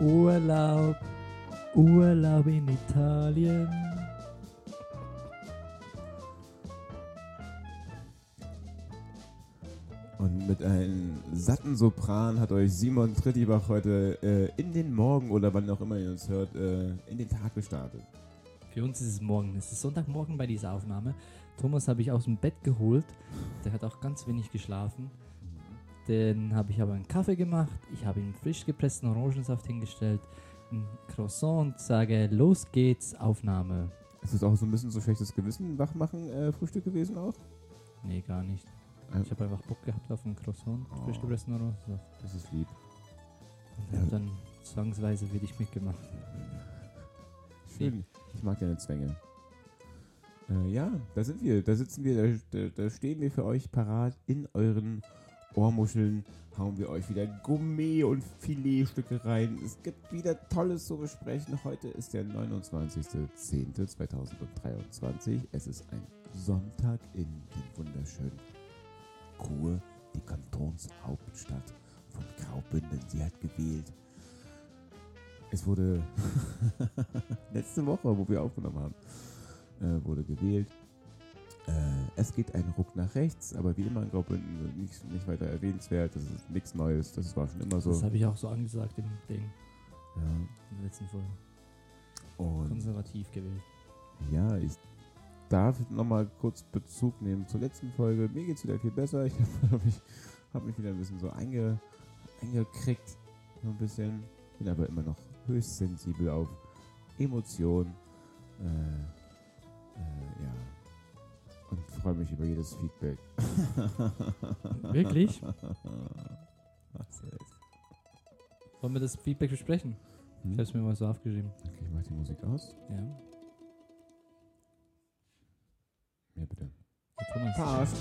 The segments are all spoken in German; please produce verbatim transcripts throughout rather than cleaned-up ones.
Urlaub, Urlaub in Italien. Und mit einem satten Sopran hat euch Simon Trittibach heute äh, in den Morgen oder wann auch immer ihr uns hört, äh, in den Tag gestartet. Für uns ist es morgen, es ist Sonntagmorgen bei dieser Aufnahme. Thomas habe ich aus dem Bett geholt, der hat auch ganz wenig geschlafen. Dann habe ich aber einen Kaffee gemacht, ich habe ihm frisch gepressten Orangensaft hingestellt, ein Croissant und sage, los geht's, Aufnahme. Ist das auch so ein bisschen so schlechtes Gewissen, Wachmachen, äh, Frühstück gewesen auch? Nee, gar nicht. Ähm ich habe einfach Bock gehabt auf einen Croissant, oh, frisch gepressten Orangensaft. Das ist lieb. Und habe ja. dann zwangsweise wie dich mitgemacht. Schön, nee. Ich mag deine Zwänge. Äh, ja, da sind wir, da sitzen wir, da, da stehen wir für euch parat in euren Ohrmuscheln, hauen wir euch wieder Gourmet- und Filetstücke rein. Es gibt wieder Tolles zu besprechen. Heute ist der neunundzwanzigster zehnter zweitausenddreiundzwanzig. Es ist ein Sonntag in dem wunderschönen Chur, die Kantonshauptstadt von Graubünden. Sie hat gewählt. Es wurde letzte Woche, wo wir aufgenommen haben, äh, wurde gewählt. Äh, es geht ein Ruck nach rechts, aber wie immer in Graubünden nicht, nicht weiter erwähnenswert, das ist nichts Neues, das war schon immer so. Das habe ich auch so angesagt im Ding, ja. In der letzten Folge. Und konservativ gewählt. Ja, ich darf nochmal kurz Bezug nehmen zur letzten Folge. Mir geht es wieder viel besser, ich habe mich, hab mich wieder ein bisschen so einge, eingekriegt, so ein bisschen. Bin aber immer noch höchst sensibel auf Emotionen, äh, äh, ja. Und freue mich über jedes Feedback. Wirklich? Was ist? Wollen wir das Feedback besprechen? Hm? Ich habe es mir mal so aufgeschrieben. Okay, ich mache die Musik aus. Ja. Ja, bitte. Passt.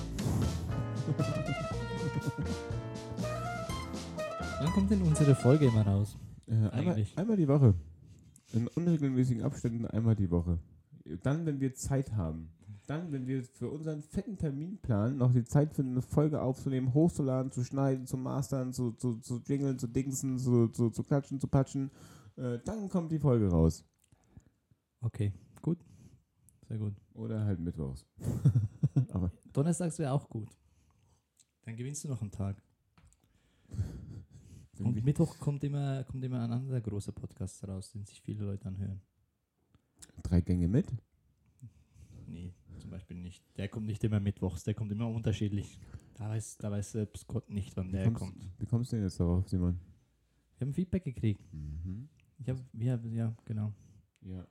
Wann kommt denn unsere Folge immer raus? Äh, einmal, einmal die Woche. In unregelmäßigen Abständen einmal die Woche. Dann, wenn wir Zeit haben. Dann, wenn wir für unseren fetten Terminplan noch die Zeit finden, eine Folge aufzunehmen, hochzuladen, zu schneiden, zu mastern, zu, zu, zu jingeln, zu dingsen, zu, zu, zu klatschen, zu patschen, äh, dann kommt die Folge raus. Okay, gut. Sehr gut. Oder halt mittwochs. Aber donnerstags wäre auch gut. Dann gewinnst du noch einen Tag. Und Mittwoch kommt immer, kommt immer ein anderer großer Podcast raus, den sich viele Leute anhören. Drei Gänge mit? Nee, zum Beispiel nicht. Der kommt nicht immer mittwochs, der kommt immer unterschiedlich. Da weiß, da weiß selbst Gott nicht, wann wie der kommst, kommt. Wie kommst du denn jetzt darauf, Simon? Wir haben Feedback gekriegt. Mhm. Ich hab, ja, ja, genau. Ja.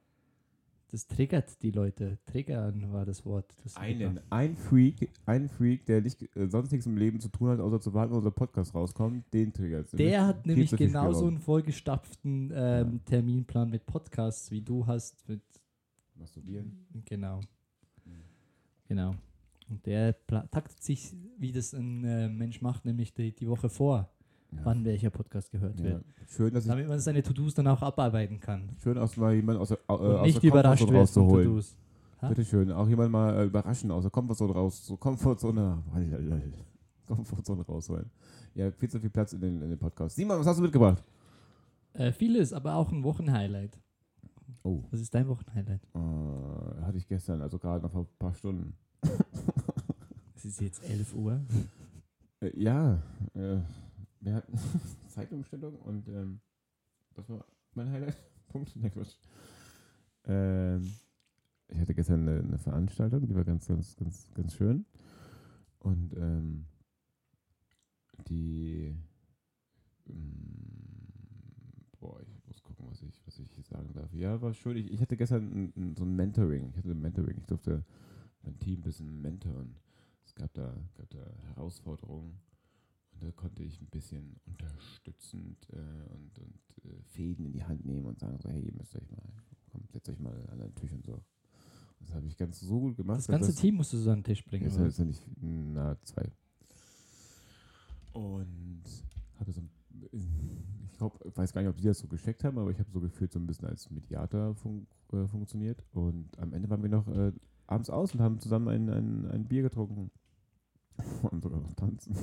Das triggert die Leute. Triggern war das Wort. Das Einen, ein Freak, ein Freak, der nicht, äh, sonst nichts im Leben zu tun hat, außer zu warten, dass der Podcast rauskommt, den triggert es. Der hat nämlich genauso einen vollgestapften ähm, ja. Terminplan mit Podcasts, wie du hast mit Masturbieren. Genau. Genau. Und der taktet sich, wie das ein äh, Mensch macht, nämlich die, die Woche vor, ja, wann welcher Podcast gehört ja. wird. Schön, dass damit man seine To-Dos dann auch abarbeiten kann. Schön, auch mal jemanden aus der, äh, aus der Komfortzone rauszuholen. Bitte schön, auch jemanden mal äh, überraschen, aus der Komfortzone raus, so Komfortzone, Komfortzone rausholen. Ja, viel zu viel Platz in den, in den Podcast. Simon, was hast du mitgebracht? Äh, vieles, aber auch ein Wochenhighlight. Oh. Was ist dein Wochenhighlight? Uh, hatte ich gestern, also gerade noch vor ein paar Stunden. Es ist jetzt elf Uhr. Äh, ja, äh, wir hatten Zeitumstellung und ähm, das war mein Highlight. Punkt. Ne, Quatsch. Ähm, ich hatte gestern eine, eine Veranstaltung, die war ganz, ganz, ganz, ganz schön. Und ähm, die ähm, boah, ich was ich, was ich sagen darf. Ja, war schön. Ich, ich hatte gestern ein, ein, so ein Mentoring. Ich hatte ein Mentoring. Ich durfte mein Team ein bisschen mentoren. Es gab da, gab da Herausforderungen und da konnte ich ein bisschen unterstützend äh, und, und äh, Fäden in die Hand nehmen und sagen so, hey, ihr müsst euch mal, komm, setzt euch mal an den Tisch und so. Und das habe ich ganz so gut gemacht. Das ganze das, Team musst du so an den Tisch bringen. Das ist ja nicht, na, zwei. Und hatte so ein Ich, glaub, ich weiß gar nicht, ob die das so gescheckt haben, aber ich habe so gefühlt so ein bisschen als Mediator fun- äh, funktioniert. Und am Ende waren wir noch äh, abends aus und haben zusammen ein, ein, ein Bier getrunken. Und sogar noch tanzen.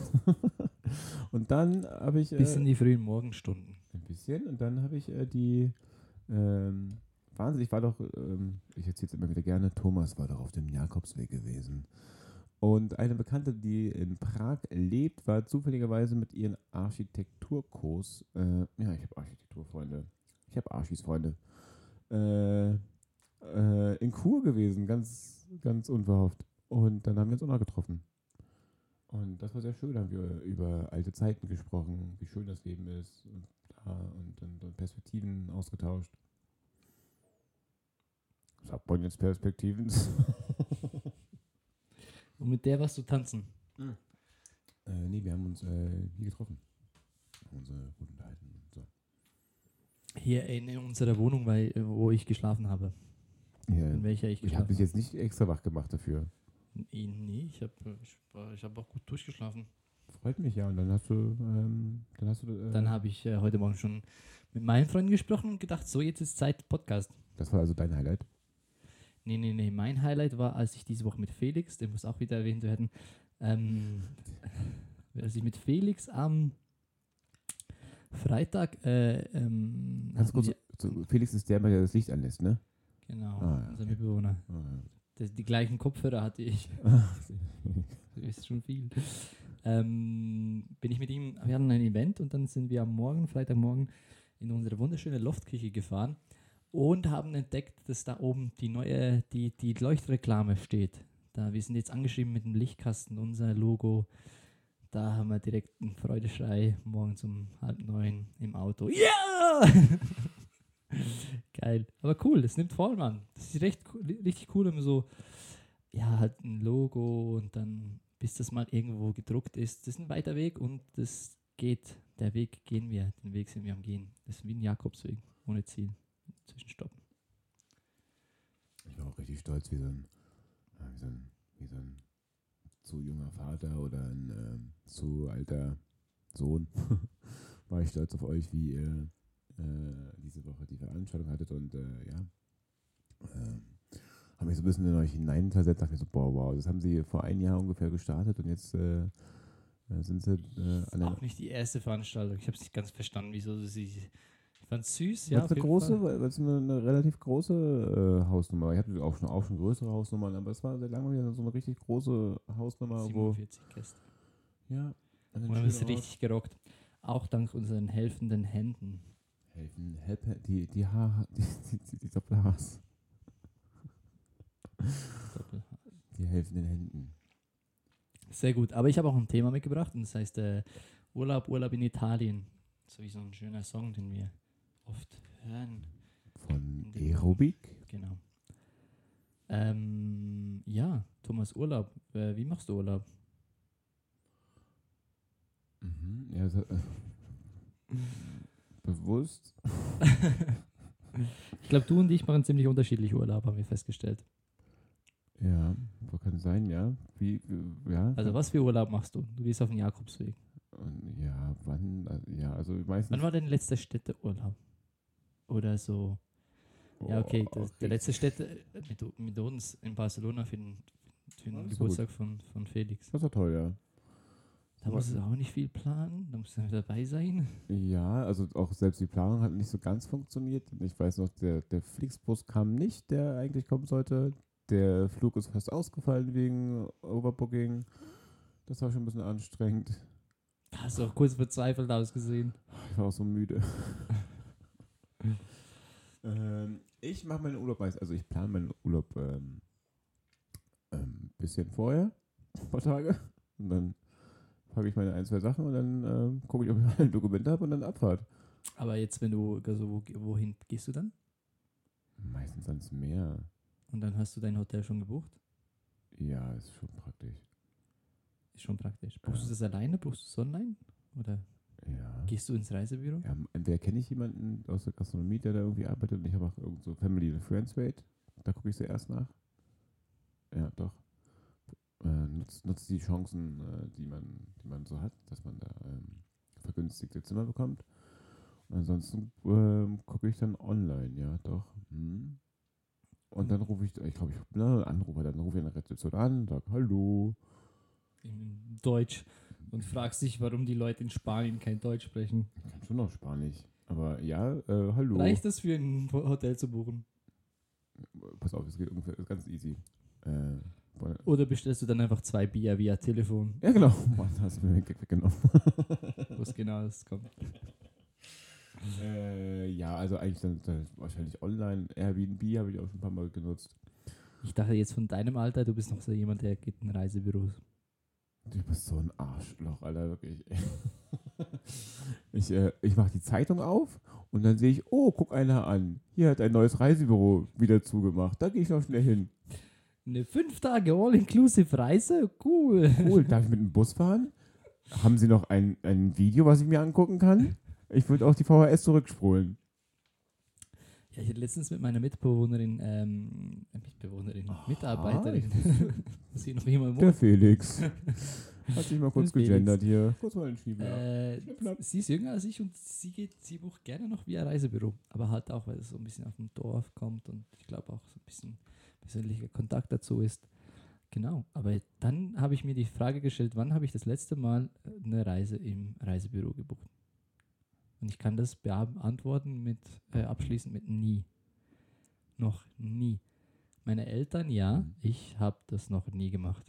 Und dann habe ich... Äh, bis in die frühen Morgenstunden. Bis bisschen und dann habe ich äh, die ähm, Wahnsinn, ich war doch, ähm, ich erzähle es immer wieder gerne, Thomas war doch auf dem Jakobsweg gewesen. Und eine Bekannte, die in Prag lebt, war zufälligerweise mit ihren Architekturkurs, äh, ja, ich habe Architekturfreunde, ich habe Arschis Freunde, äh, äh, in Chur gewesen, ganz, ganz unverhofft. Und dann haben wir uns auch noch getroffen. Und das war sehr schön, da haben wir über alte Zeiten gesprochen, wie schön das Leben ist und, und, und, und Perspektiven ausgetauscht. Sagt man jetzt Perspektiven? Und mit der warst du tanzen? Mhm. Äh, nee, wir haben uns äh, hier getroffen. Unsere guten Alten. So. Hier in unserer Wohnung, weil, wo ich geschlafen habe. Ja. In welcher ich geschlafen habe. Ich habe dich jetzt nicht extra wach gemacht dafür. Nee, ich habe ich hab auch gut durchgeschlafen. Freut mich, ja. Und dann hast du... Ähm, dann hast du äh, dann habe ich äh, heute Morgen schon mit meinen Freunden gesprochen und gedacht, so, jetzt ist Zeit, Podcast. Das war also dein Highlight? Nee, nee, nee. Mein Highlight war, als ich diese Woche mit Felix, der muss auch wieder erwähnt werden, ähm, als ich mit Felix am Freitag... Äh, ähm, Ganz kurz, so, Felix ist der, der das Licht anlässt, ne? Genau, ah, ja, unser okay. Mitbewohner. Ah, ja. Das, die gleichen Kopfhörer hatte ich. Das ist schon viel. Ähm, bin ich mit ihm, wir hatten ein Event und dann sind wir am Morgen, Freitagmorgen, in unsere wunderschöne Loftküche gefahren und haben entdeckt, dass da oben die neue, die, die Leuchtreklame steht. Da, wir sind jetzt angeschrieben mit dem Lichtkasten, unser Logo. Da haben wir direkt einen Freudeschrei morgens um halb neun im Auto. Ja! Yeah! Geil, aber cool, das nimmt Form an. Das ist recht, richtig cool, wenn man so, ja, halt ein Logo und dann, bis das mal irgendwo gedruckt ist. Das ist ein weiter Weg und das geht. Der Weg gehen wir, den Weg sind wir am Gehen. Das ist wie ein Jakobsweg, ohne Ziel, zwischenstoppen. Ich war auch richtig stolz, wie so ein, wie so ein, wie so ein zu junger Vater oder ein ähm, zu alter Sohn. War ich stolz auf euch, wie ihr diese Woche die Veranstaltung hattet und äh, ja, ähm, habe mich so ein bisschen in euch hineinversetzt, dachte mir so, boah, wow, das haben sie vor einem Jahr ungefähr gestartet und jetzt äh, sind sie... Äh, das ist auch nicht die erste Veranstaltung, ich habe es nicht ganz verstanden, wieso sie... Ich fand es süß, ja, auf jeden große, Fall. Das ist eine, eine relativ große äh, Hausnummer, ich hatte auch schon, auch schon größere Hausnummern, aber es war sehr lange wieder so eine richtig große Hausnummer, siebenundvierzig wo... Gäste. Ja. Und dann ist richtig gerockt, auch dank unseren helfenden Händen. Die, die Haare, die, die, die Doppelhaars. Die helfenden Händen. Sehr gut, aber ich habe auch ein Thema mitgebracht und das heißt äh, Urlaub, Urlaub in Italien. So wie so ein schöner Song, den wir oft hören. Von Aerobic? Genau. Ähm, ja, Thomas, Urlaub. Äh, wie machst du Urlaub? Mhm, ja, so, äh. Bewusst. Ich glaube, du und ich machen ziemlich unterschiedliche Urlaub, haben wir festgestellt. Ja, kann sein, ja. Wie, ja. Also was für Urlaub machst du? Du gehst auf den Jakobsweg. Und ja, wann? Also, ja, also meistens. Wann war dein letzter Städteurlaub? Oder so. Oh, ja, okay, das, okay. Der letzte Städte mit, mit uns in Barcelona für den, für den Geburtstag von, von Felix. Das war toll, ja. Da musst du auch nicht viel planen, da musst du dabei sein. Ja, also auch selbst die Planung hat nicht so ganz funktioniert. Ich weiß noch, der, der Flixbus kam nicht, der eigentlich kommen sollte. Der Flug ist fast ausgefallen wegen Overbooking. Das war schon ein bisschen anstrengend. Da hast du auch kurz verzweifelt ausgesehen. Ich war auch so müde. ähm, ich mache meinen Urlaub, also ich plane meinen Urlaub ein ähm, ähm, bisschen vorher, ein paar Tage. Und dann packe ich meine ein, zwei Sachen und dann äh, gucke ich, ob ich ein Dokument habe und dann Abfahrt. Aber jetzt, wenn du, also wohin gehst du dann? Meistens ans Meer. Und dann hast du dein Hotel schon gebucht? Ja, ist schon praktisch. Ist schon praktisch. Buchst ja. du das alleine? Buchst du es online? Oder ja. Gehst du ins Reisebüro? Ja, entweder kenne ich jemanden aus der Gastronomie, der da irgendwie arbeitet und ich habe auch irgend so Family and Friends Rate. Da gucke ich zuerst nach. Ja, doch. Nutzt, nutzt die Chancen, die man, die man so hat, dass man da ähm, vergünstigte Zimmer bekommt. Und ansonsten ähm, gucke ich dann online, ja, doch. Hm. Und dann rufe ich, ich glaube, ich bin einen Anrufer, dann rufe ich eine Rezeption an, sage hallo. In Deutsch. Und fragst dich, warum die Leute in Spanien kein Deutsch sprechen. Ich kann schon noch Spanisch. Aber ja, äh, hallo. Reicht es für ein Hotel zu buchen? Pass auf, es geht ungefähr, das ist ganz easy. Äh, Oder bestellst du dann einfach zwei Bier via Telefon? Ja, genau. Mann, hast du mir weggenommen. Was genau ist, kommt. Äh, ja, also eigentlich dann, dann wahrscheinlich online. Airbnb habe ich auch schon ein paar Mal genutzt. Ich dachte jetzt von deinem Alter, du bist noch so jemand, der geht in Reisebüros. Du bist so ein Arschloch, Alter, wirklich. Ich, äh, ich mache die Zeitung auf und dann sehe ich, oh, guck einer an. Hier hat ein neues Reisebüro wieder zugemacht. Da gehe ich noch schnell hin. Eine fünf Tage All-Inclusive-Reise? Cool. Cool, darf ich mit dem Bus fahren? Haben Sie noch ein, ein Video, was ich mir angucken kann? Ich würde auch die V H S zurückspulen. Ja, ich hatte letztens mit meiner Mitbewohnerin, ähm, Mitbewohnerin, Aha, Mitarbeiterin, sie noch jemand der Felix. Hat sich mal kurz gegendert hier. Kurz mal den Schieben. Äh, sie ist jünger als ich und sie geht, sie bucht gerne noch via Reisebüro. Aber halt auch, weil es so ein bisschen auf dem Dorf kommt und ich glaube auch so ein bisschen persönlicher Kontakt dazu ist. Genau. Aber dann habe ich mir die Frage gestellt, wann habe ich das letzte Mal eine Reise im Reisebüro gebucht? Und ich kann das beantworten mit, äh, abschließend mit nie. Noch nie. Meine Eltern, ja, mhm. Ich habe das noch nie gemacht.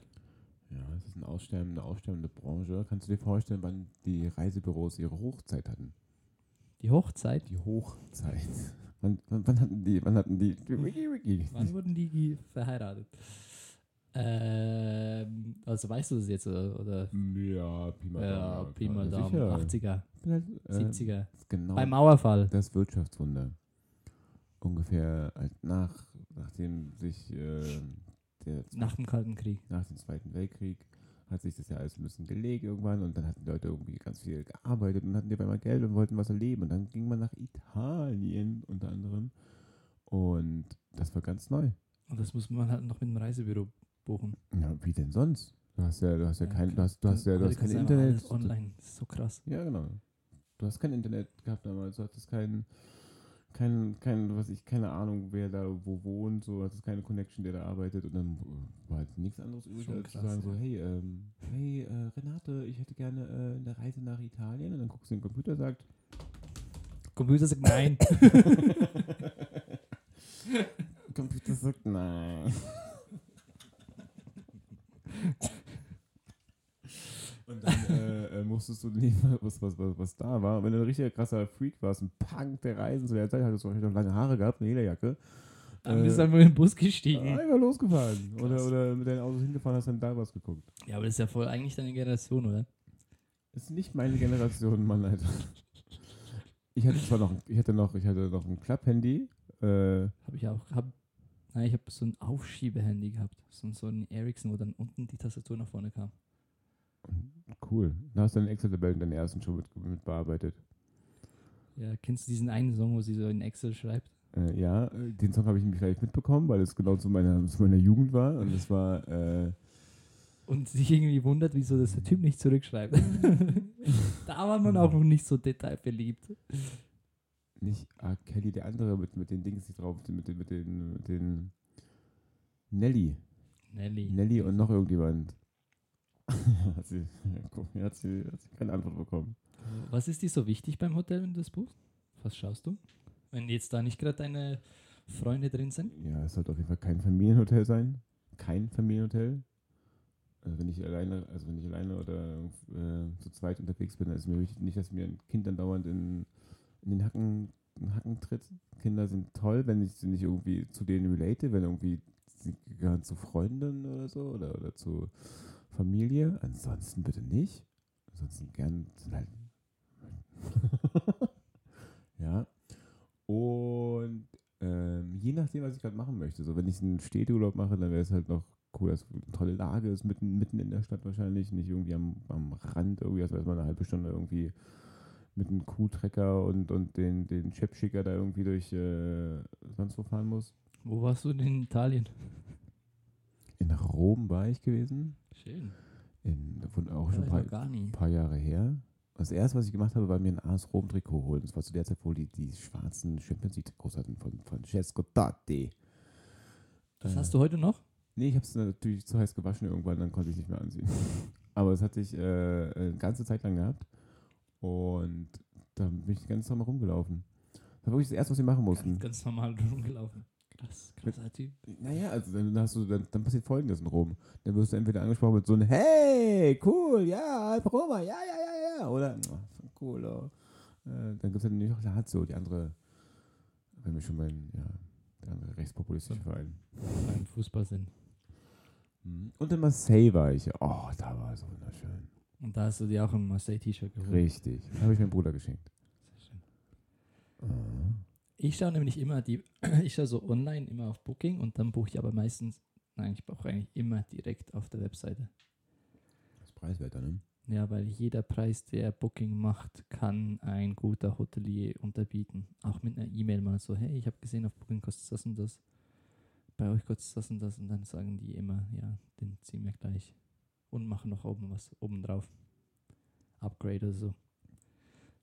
Ja, es ist eine aussterbende, aussterbende Branche. Kannst du dir vorstellen, wann die Reisebüros ihre Hochzeit hatten? Die Hochzeit? Die Hochzeit. Wann, wann, wann hatten die, wann hatten die, wann wurden die verheiratet? Ähm, also weißt du das jetzt, oder? Ja, Pi mal Daumen. Ja, Pi mal Daumen, achtziger, äh, siebziger. Genau. Beim Mauerfall. Das Wirtschaftswunder. Ungefähr nach, nachdem sich äh, der... Nach dem Kalten Krieg. Nach dem Zweiten Weltkrieg hat sich das ja alles ein bisschen gelegt irgendwann und dann hatten Leute irgendwie ganz viel gearbeitet und hatten dabei mal Geld und wollten was erleben und dann ging man nach Italien unter anderem und das war ganz neu. Und das muss man halt noch mit dem Reisebüro buchen. Ja, wie denn sonst? Du hast ja, du hast ja, ja kein, du hast, du hast ja, du hast kein Internet. Alles online, das ist so krass. Ja, genau. Du hast kein Internet gehabt damals, du hattest keinen, kein, kein, was ich, keine Ahnung, wer da wo wohnt, so, du hattest keine Connection, der da arbeitet und dann war halt nichts anderes übrig, als zu sagen so, hey, ähm, hey, äh, Renate, ich hätte gerne äh, eine Reise nach Italien und dann guckst du den Computer, sagt, Computer sagt nein. Computer sagt nein. Und dann äh, äh, musstest du liefern, was, was, was, was da war. Und wenn du ein richtiger krasser Freak warst, ein Punk der Reisen zu der Zeit, hattest du wahrscheinlich noch lange Haare gehabt, eine Lederjacke. Dann bist du äh, einfach in den Bus gestiegen. Einfach losgefahren. Oder, oder mit deinen Autos hingefahren, hast dann da was geguckt. Ja, aber das ist ja voll eigentlich deine Generation, oder? Das ist nicht meine Generation, Mann, Alter. Ich hatte zwar noch, ich hatte noch, ich hatte noch ein Klapp-Handy. Äh, hab ich auch, hab Nein, ich habe so ein Aufschiebehandy gehabt. So, so ein Ericsson, wo dann unten die Tastatur nach vorne kam. Cool. Da hast du deine Excel-Tabellen deinen ersten schon mit, mit bearbeitet. Ja, kennst du diesen einen Song, wo sie so in Excel schreibt? Äh, ja, den Song habe ich nämlich gleich mitbekommen, weil es genau zu meiner, zu meiner Jugend war. Und es war... Äh Und sich irgendwie wundert, wieso das der Typ nicht zurückschreibt. Da war man auch noch nicht so detailverliebt. Nicht ah, Kelly, der andere mit, mit den Dings, die drauf, mit den, mit den, mit den Nelly. Nelly. Nelly und noch irgendjemand. hat, sie, hat, sie, hat sie keine Antwort bekommen. Was ist dir so wichtig beim Hotel, wenn du das buchst? Was schaust du? Wenn jetzt da nicht gerade deine Freunde drin sind? Ja, es sollte auf jeden Fall kein Familienhotel sein. Kein Familienhotel. Also wenn ich alleine, also wenn ich alleine oder äh, zu zweit unterwegs bin, dann ist mir wichtig, nicht, dass mir ein Kind dann dauernd in in den Hacken, Hacken tritt. Kinder sind toll, wenn ich sie nicht irgendwie zu denen relate, wenn irgendwie sie gehören zu Freunden oder so oder, oder zu Familie. Ansonsten bitte nicht. Ansonsten gern sind halt ja. Und ähm, je nachdem, was ich gerade machen möchte. So, wenn ich einen Städteurlaub mache, dann wäre es halt noch cool, dass eine tolle Lage ist, mitten, mitten in der Stadt wahrscheinlich, nicht irgendwie am, am Rand, irgendwie, dass man erstmal eine halbe Stunde irgendwie mit einem Kuhtrecker und, und den, den Chip-Schicker da irgendwie durch äh, sonst wo fahren muss. Wo warst du denn in Italien? In Rom war ich gewesen. Schön. In, da auch schon ein paar, paar Jahre her. Das erste, was ich gemacht habe, war mir ein A S Rom-Trikot holen. Das war zu der Zeit, wo die, die schwarzen Champions League-Trikots hatten von Francesco Totti. Das äh, hast du heute noch? Nee, ich habe es natürlich zu heiß gewaschen irgendwann, dann konnte ich es nicht mehr anziehen. Aber es hat sich äh, eine ganze Zeit lang gehabt. Und Da bin ich ganz normal rumgelaufen. Das war wirklich das Erste, was wir machen mussten. Ganz, ganz normal rumgelaufen. Krass, krasser Typ. Naja, also dann, hast du, dann, dann passiert Folgendes in Rom. Dann wirst du entweder angesprochen mit so einem Hey, cool, ja, Alfa Roma, ja, ja, ja, ja. Oder, oh, cool, oh. Dann gibt es dann nämlich noch Lazio, die andere, wenn wir schon mal in, ja, der andere rechtspopulistische Verein. Beim Fußball sind. Und in Marseille war ich. Oh, da war es wunderschön. Und da hast du dir auch ein Marseille-T-Shirt geholt. Richtig. Das habe ich meinem Bruder geschenkt. Sehr schön. Oh. Ich schaue nämlich immer die, ich schaue so online immer auf Booking und dann buche ich aber meistens, nein, ich brauche eigentlich immer direkt auf der Webseite. Das ist preiswerter, ne? Ja, weil jeder Preis, der Booking macht, kann ein guter Hotelier unterbieten. Auch mit einer E-Mail mal so, hey, ich habe gesehen, auf Booking kostet das und das. Bei euch kostet das und das. Und dann sagen die immer, ja, den ziehen wir gleich. Und machen noch oben was oben drauf. Upgrade oder so.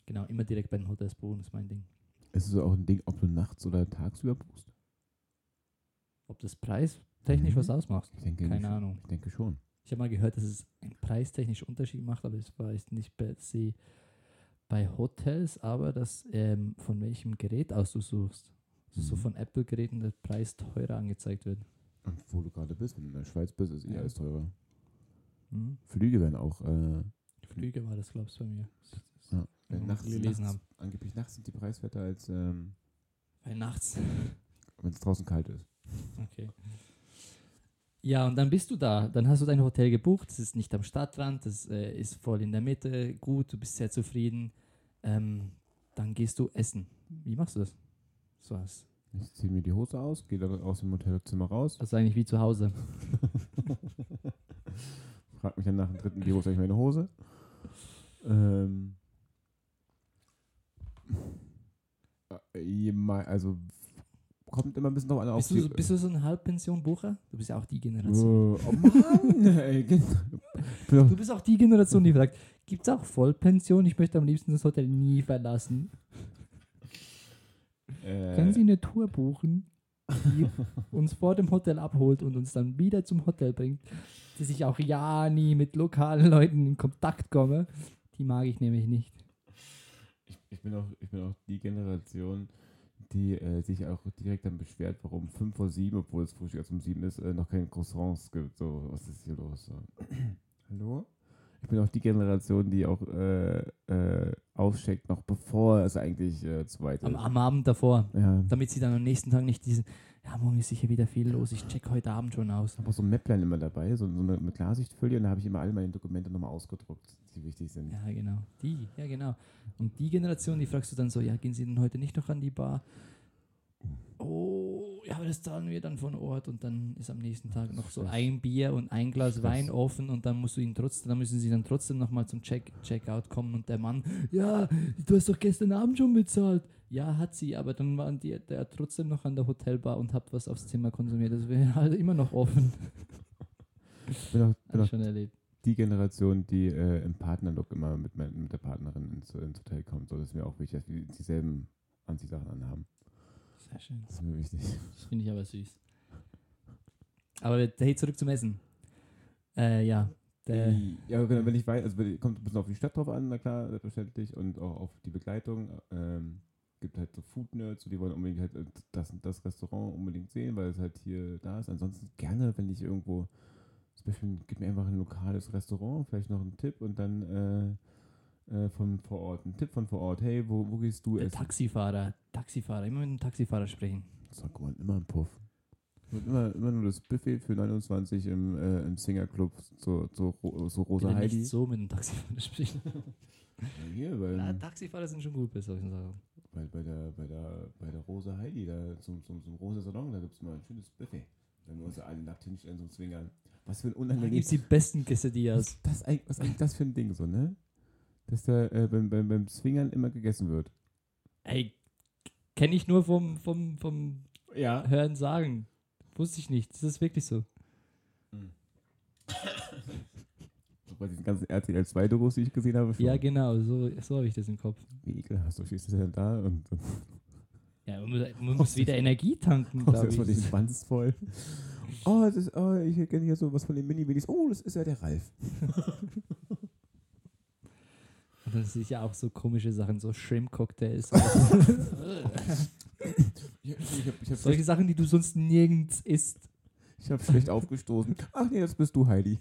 Genau, immer direkt bei den Hotels buchen, ist mein Ding. Ist es auch ein Ding, ob du nachts oder tagsüber buchst? Ob das preistechnisch mhm. was ausmacht? Ich denke Keine ich Ahnung. Schon. Ich denke schon. Ich habe mal gehört, dass es einen preistechnischen Unterschied macht, aber ich weiß nicht per se bei Hotels, aber dass ähm, von welchem Gerät aus du suchst. Also mhm. so von Apple-Geräten der Preis teurer angezeigt wird. Und wo du gerade bist, wenn du in der Schweiz bist, ist eh ja. alles teurer. Mhm. Flüge werden auch... Äh, Flüge war das, glaubst du, bei mir. Ja. Weil nachts, gelesen nachts, haben. Angeblich nachts sind die preiswerter als... Ähm, Weil nachts... Wenn es draußen kalt ist. Okay. Ja, und dann bist du da. Dann hast du dein Hotel gebucht. Das ist nicht am Stadtrand. Das äh, ist voll in der Mitte. Gut, du bist sehr zufrieden. Ähm, dann gehst du essen. Wie machst du das? So was. Ich ziehe mir die Hose aus, gehe dann aus dem Hotelzimmer raus. Das ist eigentlich wie zu Hause. Frag mich dann nach dem dritten Bier, wo ist eigentlich meine Hose? Ähm. Also... Kommt immer ein bisschen drauf an. Bist, auf du, die, bist du so ein Halbpension-Bucher? Du bist ja auch die Generation. Oh, oh Mann! Ey. Du bist auch die Generation, die fragt, gibt es auch Vollpension? Ich möchte am liebsten das Hotel nie verlassen. Äh. Können Sie eine Tour buchen, die uns vor dem Hotel abholt und uns dann wieder zum Hotel bringt, dass ich auch ja nie mit lokalen Leuten in Kontakt komme? Die mag ich nämlich nicht. Ich, ich, bin, auch, ich bin auch die Generation... die äh, sich auch direkt dann beschwert, warum fünf vor sieben, obwohl das Frühstück erst um sieben ist, äh, noch keine Croissants gibt. So, was ist hier los? So. Hallo? Ich bin auch die Generation, die auch äh, äh, aufsteckt, noch bevor es eigentlich äh, zu weit am, ist. Am Abend davor. Ja. Damit sie dann am nächsten Tag nicht diesen, ja, morgen ist sicher wieder viel los, ich check heute Abend schon aus. Ich habe auch so ein Mäpplein immer dabei, so, so eine mit Klarsichtfolie, und da habe ich immer alle meine Dokumente nochmal ausgedruckt, die wichtig sind. Ja, genau. Die, ja, genau. Und die Generation, die fragst du dann so, ja, gehen Sie denn heute nicht noch an die Bar? Oh, ja, das zahlen wir dann von Ort, und dann ist am nächsten Tag noch so ein Bier und ein Glas Wein offen, und dann musst du ihn trotzdem, dann müssen sie dann trotzdem nochmal zum Check, Checkout kommen, und der Mann, ja, du hast doch gestern Abend schon bezahlt. Ja, hat sie, aber dann waren die der trotzdem noch an der Hotelbar und habt was aufs Zimmer konsumiert. Das wäre halt immer noch offen. Ich bin auch, bin auch schon erlebt. Die Generation, die äh, im Partnerlook immer mit, mit der Partnerin ins, ins Hotel kommt, so, das ist mir auch wichtig, dass die dieselben Anziehsachen anhaben. Sehr schön. Das ist mir wichtig. Das finde ich aber süß. Aber hey, zurück zum Essen. Äh, ja. Der ja, genau, wenn ich weiß, also kommt ein bisschen auf die Stadt drauf an, na klar, selbstverständlich, und auch auf die Begleitung. Ähm, gibt halt so Food-Nerds, die wollen unbedingt halt das und das Restaurant unbedingt sehen, weil es halt hier da ist. Ansonsten gerne, wenn ich irgendwo, zum Beispiel, gib mir einfach ein lokales Restaurant, vielleicht noch einen Tipp, und dann äh, von vor Ort, ein Tipp von vor Ort, hey, wo, wo gehst du essen? Taxifahrer, Taxifahrer, immer mit dem Taxifahrer sprechen. Sag mal, immer ein Puff. Und immer, immer nur das Buffet für neunundzwanzig im, äh, im Singer-Club, so, so, so rosa Heidi. Nicht so mit dem Taxifahrer sprechen. Ja, Na, Taxifahrer sind schon gut, bei solchen Sachen. Bei, bei, der, bei, der, bei der rosa Heidi, da zum, zum, zum rosa Salon, da gibt es mal ein schönes Buffet. Wenn wir uns alle nackt hinstellen, so zwingern. Was für ein unangenehmes... Da gibt es die besten Quesadillas. Was ist das, eigentlich das für ein Ding so, ne? Dass da äh, beim, beim, beim Zwingern immer gegessen wird. Ey, kenne ich nur vom, vom, vom ja. Hören sagen. Wusste ich nicht. Das ist wirklich so. Hm. Bei diesen ganzen R T L zwei Dokus, die ich gesehen habe. Schon. Ja, genau. So, so habe ich das im Kopf. Wie ekelhaft. Du stehst ja da und... und ja, man, man muss wieder Energie tanken, glaube ich. Erstmal den Schwanz voll. Oh, das ist, oh, ich kenne hier sowas von den Mini-Minis. Oh, das ist ja der Ralf. Aber das ist ja auch so komische Sachen, so Shrimp-Cocktails. ich, ich hab, ich hab Solche Sachen, die du sonst nirgends isst. Ich habe schlecht aufgestoßen. Ach nee, jetzt bist du Heidi.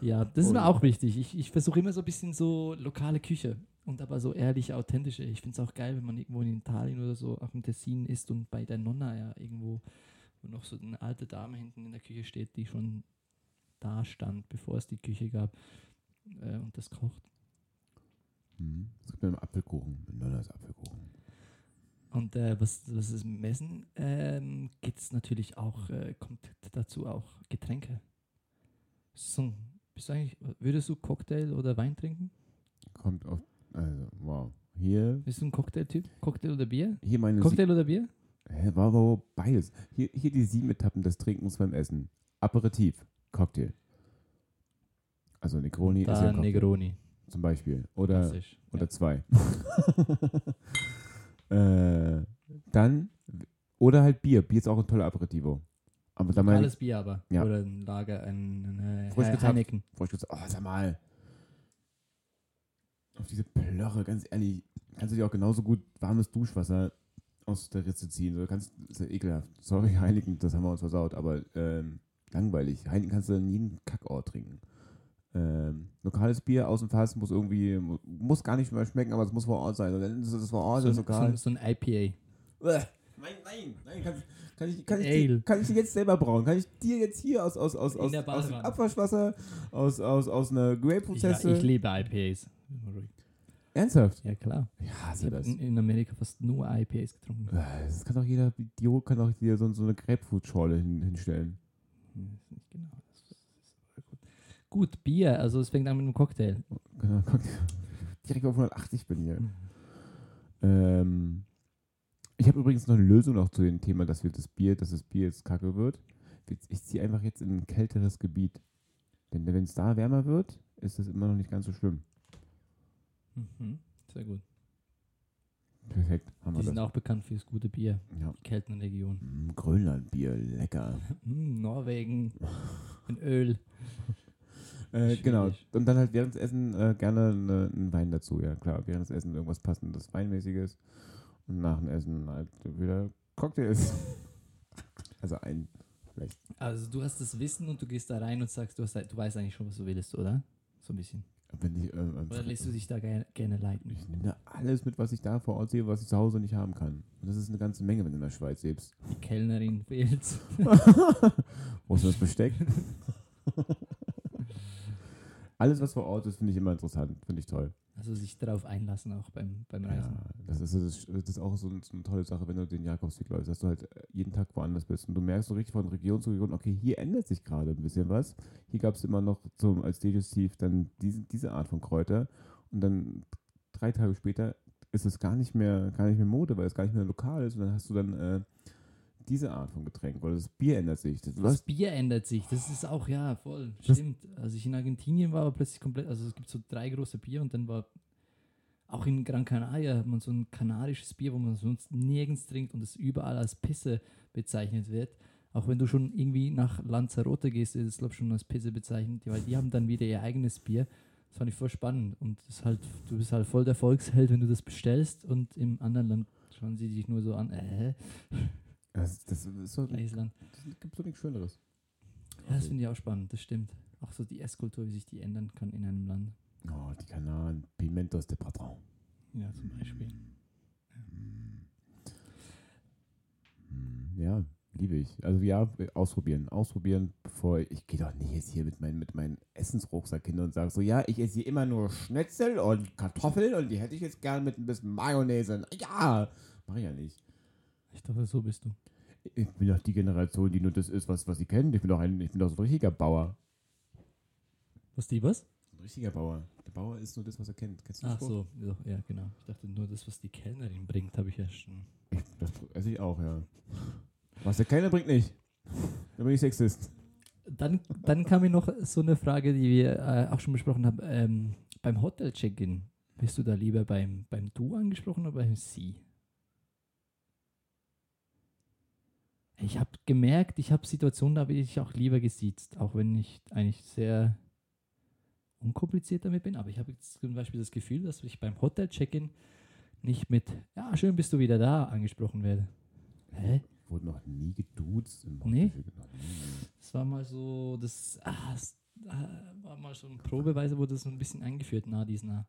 Ja, das ist mir auch wichtig. Ich, ich versuche immer so ein bisschen so lokale Küche und aber so ehrlich, authentische. Ich finde es auch geil, wenn man irgendwo in Italien oder so auf dem Tessin isst und bei der Nonna ja irgendwo noch so eine alte Dame hinten in der Küche steht, die schon da stand, bevor es die Küche gab äh, und das kocht. Mhm. Das gibt mir einen Apfelkuchen, einen Nonnas Apfelkuchen. Und äh, was, was ist mit Essen? Ähm, geht es natürlich auch, äh, kommt dazu auch Getränke. So. Bist du eigentlich, würdest du Cocktail oder Wein trinken? Kommt auf, also, wow. Hier. Bist du ein Cocktail-Typ? Cocktail oder Bier? Hier meine Cocktail Sie- oder Bier? Hä, war wow, beides. Hier, hier die sieben Etappen des Trinkens beim Essen. Aperitif, Cocktail. Also Negroni da ist ja Cocktail. Negroni. Zum Beispiel. Oder, Klassisch, oder ja. zwei. äh, dann, oder halt Bier. Bier ist auch ein toller Aperitivo. Aber da lokales Bier aber. Ja. Oder ein Lager, ein äh, Heineken. Oh, sag mal. Auf diese Plörre, ganz ehrlich, kannst du dir auch genauso gut warmes Duschwasser aus der Ritze ziehen. So, kannst, ist ja ekelhaft. Sorry, Heineken, das haben wir uns versaut, aber ähm, langweilig. Heineken kannst du an jedem Kackort trinken. Ähm, lokales Bier aus dem Fass muss irgendwie, muss gar nicht mehr schmecken, aber es muss vor Ort sein. Und dann ist es vor Ort, so, ist lokal. So, so ein I P A. Uah. Nein, nein, nein, kann, kann, ich, kann, ich, kann, ich dir, kann ich dir jetzt selber brauen? Kann ich dir jetzt hier aus, aus, aus, aus, aus dem Abwaschwasser, aus, aus, aus einer Grape-Prozesse... Ich, ich liebe I P As. Ernsthaft? Ja, klar. Ja, ich habe in, in Amerika fast nur I P As getrunken. Das kann doch jeder Idiot, kann doch dir so, so eine Grapefruit-Schorle hin, hinstellen. Genau. Gut, Bier, also es fängt an mit einem Cocktail. Genau, Cocktail. Direkt auf hundertachtzig bin hier. ähm... Ich habe übrigens noch eine Lösung noch zu dem Thema, dass wir das Bier, dass das Bier jetzt kacke wird. Ich ziehe einfach jetzt in ein kälteres Gebiet. Denn wenn es da wärmer wird, ist das immer noch nicht ganz so schlimm. Mhm. Sehr gut. Perfekt. Haben wir die das. Sind auch bekannt für das gute Bier. Ja. Die kälten Regionen. Mm, Grönlandbier, lecker. mm, Norwegen. Und Öl. Äh, genau. Und dann halt während des Essen äh, gerne einen ne, Wein dazu. Ja klar, während des Essen irgendwas passendes, Weinmäßiges. Und nach dem Essen halt wieder Cocktails. Also ein, vielleicht. Also du hast das Wissen und du gehst da rein und sagst, du, hast, du weißt eigentlich schon, was du willst, oder? So ein bisschen. Wenn ich, ähm, oder lässt du dich da gerne, gerne leiten? Ich nehme alles mit, was ich da vor Ort sehe, was ich zu Hause nicht haben kann. Und das ist eine ganze Menge, wenn du in der Schweiz lebst. Die Kellnerin fehlt. Wo ist das Besteck? Alles, was vor Ort ist, finde ich immer interessant. Finde ich toll. Also sich darauf einlassen auch beim, beim Reisen. Ja, das ist, das ist, das ist auch so, ein, so eine tolle Sache, wenn du den Jakobsweg läufst, dass du halt jeden Tag woanders bist und du merkst so richtig von Region zu Region, okay, hier ändert sich gerade ein bisschen was. Hier gab es immer noch zum, als Digestiv dann diese, diese Art von Kräuter und dann drei Tage später ist es gar nicht mehr, gar nicht mehr Mode, weil es gar nicht mehr lokal ist und dann hast du dann äh, diese Art von Getränk oder das Bier ändert sich. Das, das Bier ändert sich, das ist auch, ja, voll, stimmt. Als ich in Argentinien war, war plötzlich komplett, also es gibt so drei große Bier und dann war, auch in Gran Canaria hat man so ein kanarisches Bier, wo man sonst nirgends trinkt und es überall als Pisse bezeichnet wird. Auch wenn du schon irgendwie nach Lanzarote gehst, ist es glaube ich schon als Pisse bezeichnet, weil die haben dann wieder ihr eigenes Bier. Das fand ich voll spannend und das ist halt, du bist halt voll der Volksheld, wenn du das bestellst und im anderen Land schauen sie dich nur so an, äh, Das, das ist so, Island. Das gibt so nichts Schöneres. Ja, das finde ich auch spannend, das stimmt. Auch so die Esskultur, wie sich die ändern kann in einem Land. Oh, die Kanaren. Pimentos de Padrón. Ja, zum Beispiel. Ja, liebe ich. Also ja, ausprobieren. Ausprobieren, bevor ich, ich gehe doch nicht jetzt hier mit meinem mit meinen Essensrucksack hin und sage so, ja, ich esse hier immer nur Schnitzel und Kartoffeln und die hätte ich jetzt gern mit ein bisschen Mayonnaise. Ja, mach ich ja nicht. Ich dachte, so bist du. Ich bin doch die Generation, die nur das ist, was, was sie kennen. Ich bin doch ein, ich bin doch so ein richtiger Bauer. Was die was? Ein richtiger Bauer. Der Bauer ist nur das, was er kennt. Kennst du das? Ach so, ja, genau. Ich dachte, nur das, was die Kellnerin bringt, habe ich ja schon. Ich, das esse ich auch, ja. Was der Kellner bringt nicht. Dann bin ich Sexist. Dann, dann kam mir noch so eine Frage, die wir äh, auch schon besprochen haben. Ähm, beim Hotel-Check-In, bist du da lieber beim, beim Du angesprochen oder beim Sie? Ich habe gemerkt, ich habe Situationen, da bin ich auch lieber gesiezt, auch wenn ich eigentlich sehr unkompliziert damit bin, aber ich habe jetzt zum Beispiel das Gefühl, dass ich beim Hotel-Check-In nicht mit ja, schön bist du wieder da angesprochen werde. Hä? Wurde noch nie geduzt im Hotel? Nee. Das war mal so, das ah, war mal so eine Probeweise, wurde das so ein bisschen eingeführt, nah dies nah.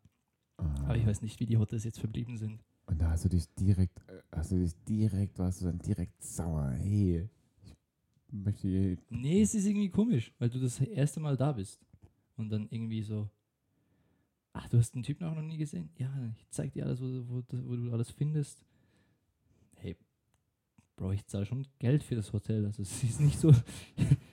Aha. Aber ich weiß nicht, wie die Hotels jetzt verblieben sind. Und da hast du dich direkt, hast du dich direkt, warst du dann direkt sauer, hey. Ich möchte hier nee, es ist irgendwie komisch, weil du das erste Mal da bist. Und dann irgendwie so, ach, du hast den Typen auch noch nie gesehen? Ja, ich zeig dir alles, wo, wo, wo du alles findest. Hey, Bro, ich zahle schon Geld für das Hotel. Also es ist nicht so,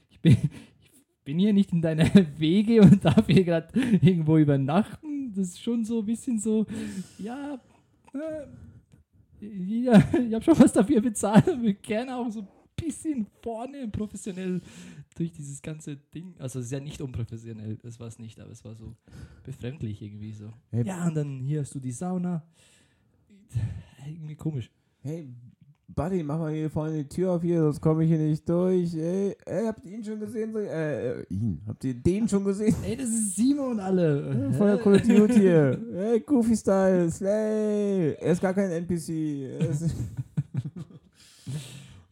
ich bin, ich bin hier nicht in deiner Wege und darf hier gerade irgendwo übernachten. Das ist schon so ein bisschen so, ja, äh, ja ich habe schon was dafür bezahlt, aber ich gerne auch so bisschen vorne professionell durch dieses ganze Ding. Also es ist ja nicht unprofessionell, das war es nicht, aber es war so befremdlich irgendwie so. Hey, ja, und dann hier hast du die Sauna. Irgendwie komisch. Hey, Buddy, mach mal hier vorne die Tür auf hier, sonst komme ich hier nicht durch. Ey, ey, habt ihr ihn schon gesehen? Äh, ihn? Habt ihr den schon gesehen? Ey, das ist Simon alle. Voll der Call of Duty hier. Ey, Goofy Style, Slay. Er ist gar kein N P C. Er ist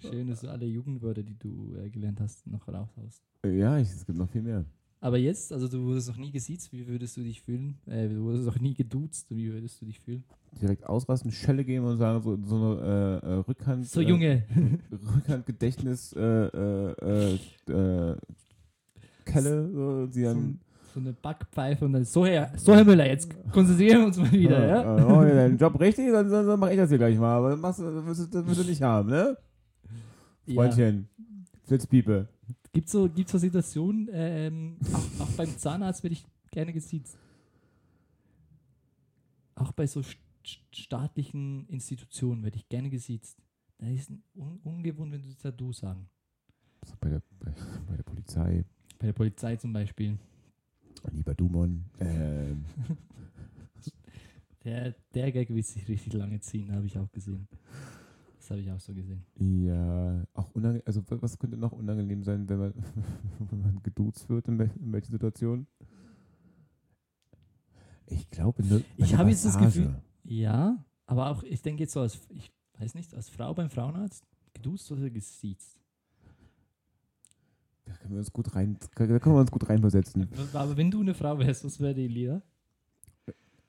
schön, dass du alle Jugendwörter, die du äh, gelernt hast, noch raushaust. Ja, ich, es gibt noch viel mehr. Aber jetzt, also du wurdest noch nie gesiezt, wie würdest du dich fühlen? Äh, du wurdest noch nie geduzt, wie würdest du dich fühlen? Direkt ausrasten, Schelle geben und sagen, so, so eine äh, Rückhand... So Junge! Äh, Rückhandgedächtnis äh, äh, äh, Kelle, so, die dann... So eine Backpfeife und dann so, Herr, so Herr Müller, jetzt konzentrieren wir uns mal wieder, ja? ja? Oh, ja, deinen Job richtig, dann, dann mach ich das hier gleich mal, aber das wirst du nicht haben, ne? Freundchen, ja. Flitzpiepe. Gibt es so, gibt's so Situationen, ähm, auch, auch beim Zahnarzt werde ich gerne gesiezt. Auch bei so st- staatlichen Institutionen werde ich gerne gesiezt. Da ist es un- ungewohnt, wenn du das Du sagen. Also bei, der, bei, bei der Polizei. Bei der Polizei zum Beispiel. Lieber Dumon. Ähm. der, der Gag wird sich richtig lange ziehen, habe ich auch gesehen. Das habe ich auch so gesehen. Ja, auch unangenehm, also was könnte noch unangenehm sein, wenn man, wenn man geduzt wird, in, wel- in welchen Situationen? Ich glaube, ne, ich habe jetzt das Gefühl, ja, aber auch, ich denke jetzt so als, ich weiß nicht, als Frau beim Frauenarzt, geduzt oder gesiezt? Da können wir uns gut rein, da können wir uns gut reinversetzen. Aber wenn du eine Frau wärst, was wäre die Lieder?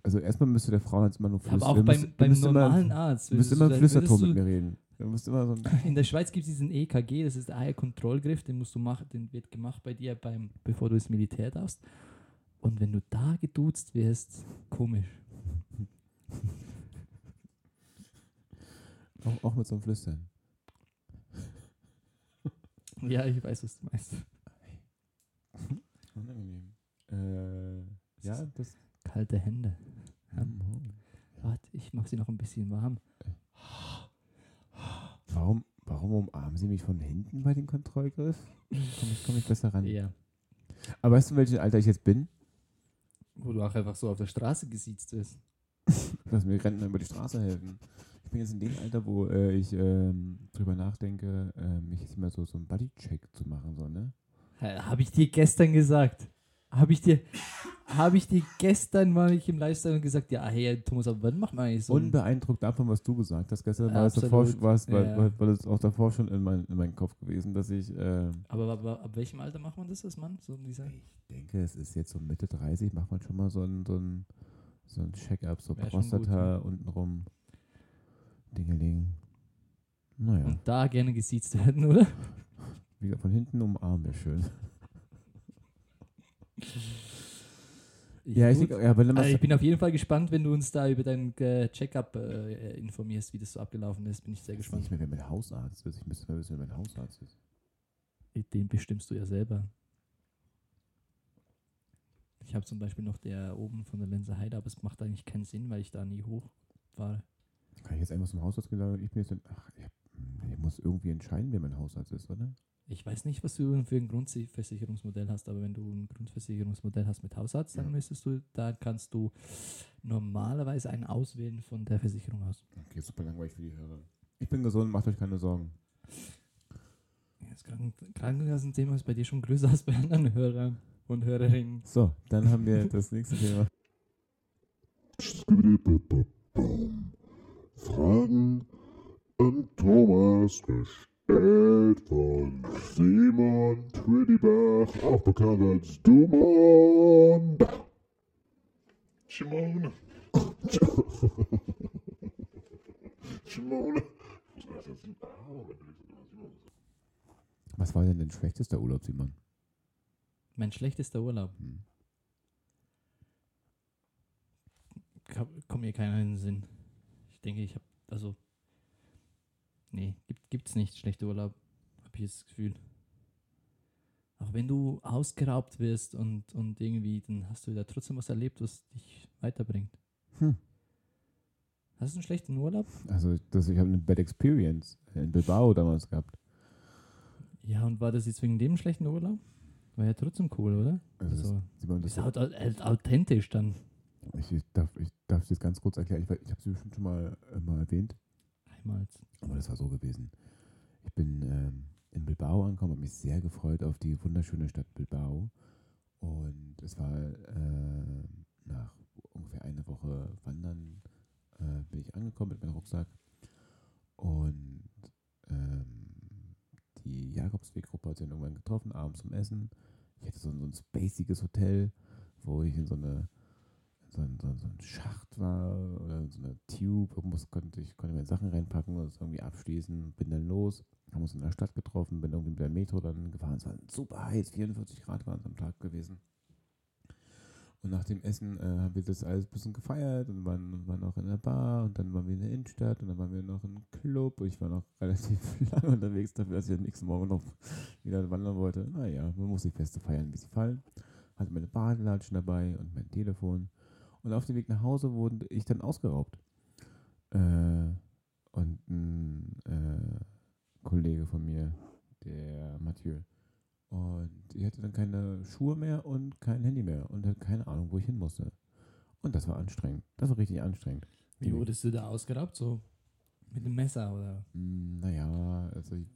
Also erstmal müsste der Frauenarzt immer nur flüstern. Aber auch beim, müsst, beim normalen immer, Arzt. Du müsst immer Flüsterton mit mir reden. Immer so in der Schweiz gibt es diesen E K G, das ist der Eye-Kontrollgriff, den musst du machen, den wird gemacht bei dir, beim, bevor du ins Militär darfst. Und wenn du da geduzt wirst, komisch. auch, auch mit so einem Flüstern. Ja, ich weiß, was du meinst. Unangenehm. Äh, ja, das... Kalte Hände. Ja. Mhm. Warte, ich mache sie noch ein bisschen warm. Warum, warum umarmen sie mich von hinten bei dem Kontrollgriff? Komme ich, komm ich besser ran. Ja. Aber weißt du, in welchem Alter ich jetzt bin? Wo du auch einfach so auf der Straße gesiezt bist. Dass mir Rentner über die Straße helfen. Ich bin jetzt in dem Alter, wo äh, ich äh, drüber nachdenke, äh, mich jetzt immer so, so einen Bodycheck zu machen. So, ne? Habe ich dir gestern gesagt. Habe ich dir... Habe ich dir gestern mal im Livestream gesagt, ja, hey Thomas, aber wann macht man eigentlich so? Unbeeindruckt davon, was du gesagt hast. Gestern war es davor, war's, weil, ja. weil, weil es auch davor schon in, mein, in meinem Kopf gewesen, dass ich. Äh aber, aber ab welchem Alter macht man das, das Mann? So, ich denke, es ist jetzt so Mitte dreißig, macht man schon mal so ein, so ein, so ein Check-up, so wär Prostata gut, untenrum. Dingeling. Naja. Und da gerne gesiezt werden, oder? Wieder von hinten umarmen, wäre schön. Ja, ich, denk, ja, also ich bin auf jeden Fall gespannt, wenn du uns da über deinen äh, Check-up äh, informierst, wie das so abgelaufen ist. Bin ich sehr gespannt. Ich weiß nicht mehr, wer mein Hausarzt ist. Ich müsste mal wissen, wer mein Hausarzt ist. Den bestimmst du ja selber. Ich habe zum Beispiel noch der oben von der Lenser Heide, aber es macht eigentlich keinen Sinn, weil ich da nie hoch war. Kann ich jetzt einfach zum Hausarzt gehen und ich bin jetzt dann, ach, ich, hab, ich muss irgendwie entscheiden, wer mein Hausarzt ist, oder? Ich weiß nicht, was du für ein Grundversicherungsmodell hast, aber wenn du ein Grundversicherungsmodell hast mit Hausarzt, dann müsstest du, da kannst du normalerweise einen auswählen von der Versicherung aus. Okay, super langweilig für die Hörer. Ich bin gesund, macht euch keine Sorgen. Das Krankenkassen-Thema ist bei dir schon größer als bei anderen Hörern. und Hörerinnen. So, dann haben wir das nächste Thema. Fragen an Thomas gestellt von Simon Trittibach, auch bekannt als Dumon. Simone. Simone. Was war denn dein schlechtester Urlaub, Simon? Mein schlechtester Urlaub? Hm. Kommt mir keiner in den Sinn. Ich denke, ich habe, also, nee, gibt, gibt's nicht schlechter Urlaub, habe ich jetzt das Gefühl. Auch wenn du ausgeraubt wirst und, und irgendwie, dann hast du da trotzdem was erlebt, was dich weiterbringt. Hm. Hast du einen schlechten Urlaub? Also, das, ich habe eine Bad Experience in Bilbao damals gehabt. Ja, und war das jetzt wegen dem schlechten Urlaub? War ja trotzdem cool, oder? Also, also ist halt ja authentisch dann. Ich, ich darf es ich darf jetzt ganz kurz erklären. Ich, ich habe es bestimmt schon mal, äh, mal erwähnt. Einmal. Aber das war so gewesen. Ich bin ähm, in Bilbao angekommen, habe mich sehr gefreut auf die wunderschöne Stadt Bilbao. Und es war äh, nach ungefähr einer Woche Wandern äh, bin ich angekommen mit meinem Rucksack. Und ähm, die Jakobsweg-Gruppe hat sich irgendwann getroffen, abends zum Essen. Ich hatte so, so ein spaciges Hotel, wo ich in so eine So ein, so ein Schacht war oder so eine Tube, irgendwas konnte ich konnte meine Sachen reinpacken und das irgendwie abschließen, bin dann los, haben uns in der Stadt getroffen, bin irgendwie mit der Metro dann gefahren, es war super heiß, vierundvierzig Grad waren es am Tag gewesen. Und nach dem Essen äh, haben wir das alles ein bisschen gefeiert und waren, waren auch in der Bar und dann waren wir in der Innenstadt und dann waren wir noch im Club und ich war noch relativ lange unterwegs dafür, dass ich am nächsten Morgen noch wieder wandern wollte. Naja, man muss die Feste feiern, wie sie fallen. Hatte meine Badelatschen dabei und mein Telefon. Und auf dem Weg nach Hause wurde ich dann ausgeraubt. Äh, und ein äh, Kollege von mir, der Mathieu. Und ich hatte dann keine Schuhe mehr und kein Handy mehr. Und hatte keine Ahnung, wo ich hin musste. Und das war anstrengend. Das war richtig anstrengend. Wie wurdest du da ausgeraubt? So mit einem Messer, oder? Naja, also ich,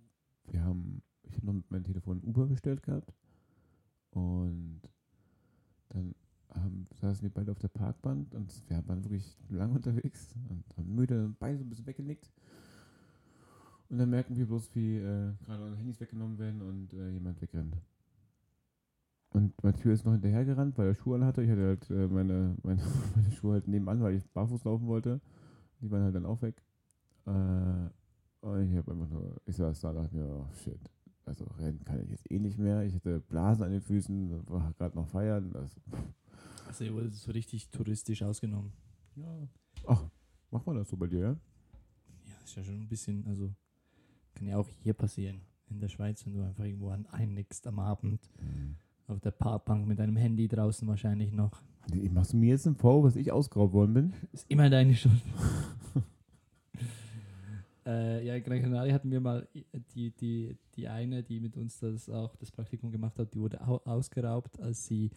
wir haben, ich habe noch mit meinem Telefon Uber bestellt gehabt. Und dann Haben, saßen wir beide auf der Parkbank und wir waren wirklich lange unterwegs und haben müde und beide so ein bisschen weggenickt. Und dann merken wir bloß, wie äh, gerade unsere Handys weggenommen werden und äh, jemand wegrennt. Und Mathieu ist noch hinterhergerannt, weil er Schuhe an hatte. Ich hatte halt äh, meine, meine, meine Schuhe halt nebenan, weil ich barfuß laufen wollte. Die waren halt dann auch weg. Äh, und ich habe einfach nur, ich saß da und dachte mir, oh shit. Also rennen kann ich jetzt eh nicht mehr. Ich hatte Blasen an den Füßen, war gerade noch feiern. Das Also ihr wurdet so richtig touristisch ausgenommen. Ja. Ach, macht man das so bei dir, ja? Ja, ist ja schon ein bisschen, also kann ja auch hier passieren, in der Schweiz, wenn du einfach irgendwo einnickst am Abend, mhm. auf der Parkbank mit deinem Handy draußen wahrscheinlich noch. Machst du mir jetzt einen Vorwurf, dass ich ausgeraubt worden bin? Ist immer deine Schuld. äh, ja, in Gran Canaria hatten wir mal die, die, die eine, die mit uns das auch das Praktikum gemacht hat, die wurde au- ausgeraubt, als sie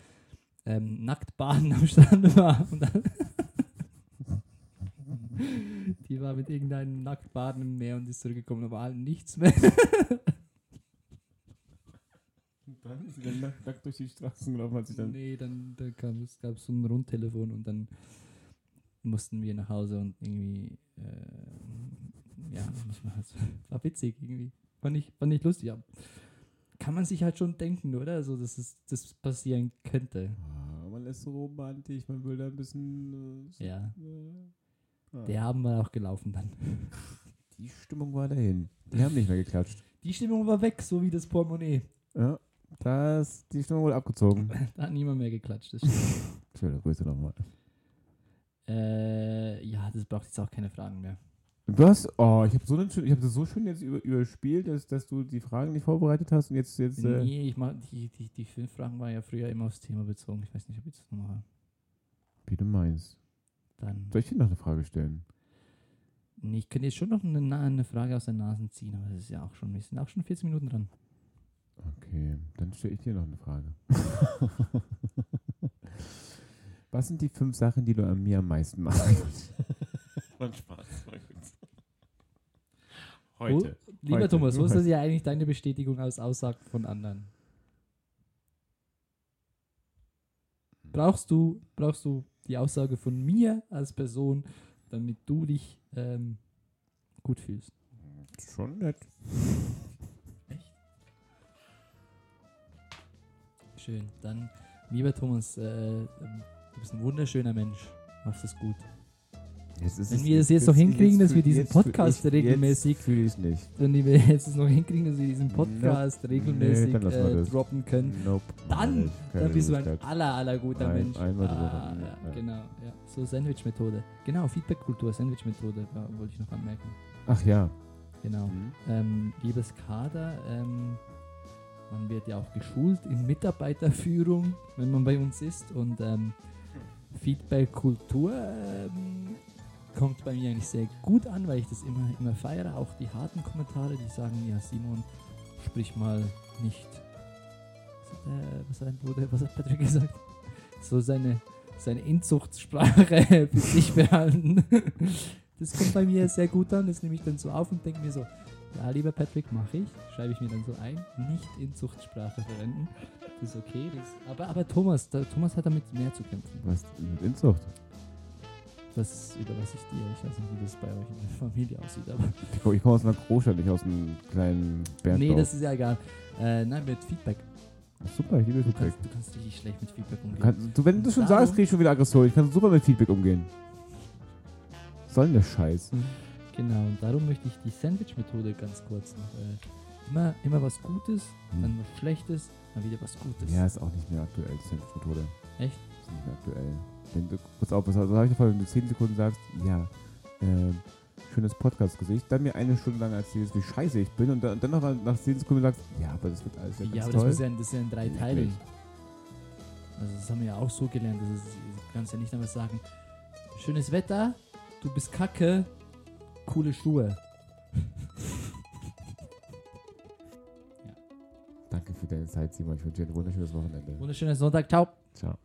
Ähm, nackt baden am Strand war. Und dann die war mit irgendeinem Nacktbaden im Meer und ist zurückgekommen, aber halt nichts mehr. Und dann ist sie dann nackt durch die Straßen gelaufen. Als ich dann nee, dann, dann kam, es gab so ein Rundtelefon und dann mussten wir nach Hause und irgendwie äh, ja, war witzig irgendwie. Fand ich, fand ich lustig, ja. Kann man sich halt schon denken, oder? Also, dass es, das passieren könnte. Ah, man ist so romantisch, man will da ein bisschen... Äh, ja. Äh, ah. Der haben wir auch gelaufen dann. Die Stimmung war dahin. Die haben nicht mehr geklatscht. Die Stimmung war weg, so wie das Portemonnaie. Ja, das, die Stimmung wurde abgezogen. Da hat niemand mehr geklatscht. Schöne Grüße nochmal. Äh, ja, das braucht jetzt auch keine Fragen mehr. Was? Oh, ich habe so ich hab das so schön jetzt über, überspielt, dass, dass du die Fragen nicht vorbereitet hast und jetzt... jetzt äh nee, ich mach, die, die, die fünf Fragen waren ja früher immer aufs Thema bezogen. Ich weiß nicht, ob ich das nochmal... Wie du meinst. Dann soll ich dir noch eine Frage stellen? Nee, ich könnte jetzt schon noch eine, eine Frage aus der Nase ziehen, aber das ist ja auch schon... Wir sind auch schon vierzig Minuten dran. Okay, dann stelle ich dir noch eine Frage. Was sind die fünf Sachen, die du an mir am meisten magst? War Spaß. Heute. Oh, lieber Heute. Thomas, was ist ja eigentlich deine Bestätigung als Aussage von anderen? brauchst du, brauchst du die Aussage von mir als Person, damit du dich ähm, gut fühlst. Schon nett. Echt? Schön. Dann, lieber Thomas, äh, du bist ein wunderschöner Mensch. Machst es gut. Jetzt ist wenn es wir es jetzt, jetzt noch hinkriegen, jetzt dass wir diesen Podcast ich, regelmäßig... Jetzt fühle ich nicht. Wenn wir jetzt noch hinkriegen, dass wir diesen Podcast nope. regelmäßig nee, äh, droppen können, nope. dann, dann bist du ein aller, aller guter ein, Mensch. Einmal ah, drüber. Ja, ja. Genau, ja. So Sandwich-Methode. Genau, Feedback-Kultur, Sandwich-Methode, ja, wollte ich noch anmerken. Ach ja. Genau. Mhm. Ähm, liebes Kader, ähm, man wird ja auch geschult in Mitarbeiterführung, wenn man bei uns ist. Und ähm, Feedback-Kultur... Ähm, kommt bei mir eigentlich sehr gut an, weil ich das immer, immer feiere. Auch die harten Kommentare, die sagen, ja Simon, sprich mal nicht. Was hat, der, was hat, was hat Patrick gesagt? So seine, seine Inzuchtssprache für sich behalten. Das kommt bei mir sehr gut an. Das nehme ich dann so auf und denke mir so, ja lieber Patrick, mache ich. Schreibe ich mir dann so ein. Nicht Inzuchtssprache verwenden. Das ist okay. Das, aber, aber Thomas, der, Thomas hat damit mehr zu kämpfen. Was? Mit Inzucht? Das überlasse ich dir. Ich weiß nicht, wie das bei euch in der Familie aussieht. Aber ich komme aus einer Großstadt, nicht aus einem kleinen Berndorf. Nee, das ist ja egal. Äh, nein, mit Feedback. Ach, super, ich liebe Feedback. Kannst, du kannst richtig schlecht mit Feedback umgehen. Kannst, du, wenn du schon darum, sagst, krieg ich schon wieder Aggression. Ich kann super mit Feedback umgehen. Was soll denn der Scheiß? Genau, und darum möchte ich die Sandwich-Methode ganz kurz noch. Äh, immer, immer was Gutes, hm. dann was Schlechtes, dann wieder was Gutes. Ja, ist auch nicht mehr aktuell, die Sandwich-Methode. Echt? Ist nicht mehr aktuell. Wenn du, pass auf, was habe ich davon, wenn du zehn Sekunden sagst, ja, äh, schönes Podcast-Gesicht, dann mir eine Stunde lang erzählst, wie scheiße ich bin und dann, und dann noch nach zehn Sekunden sagst, ja, aber das wird alles ja ganz Ja, aber toll. Das, ja, das ist ja in drei ja, Teilen. Also das haben wir ja auch so gelernt, das ist, du kannst ja nicht einfach sagen, schönes Wetter, du bist kacke, coole Schuhe. Ja. Danke für deine Zeit, Simon, ich wünsche dir ein wunderschönes Wochenende. Wunderschönes Sonntag, ciao. Ciao.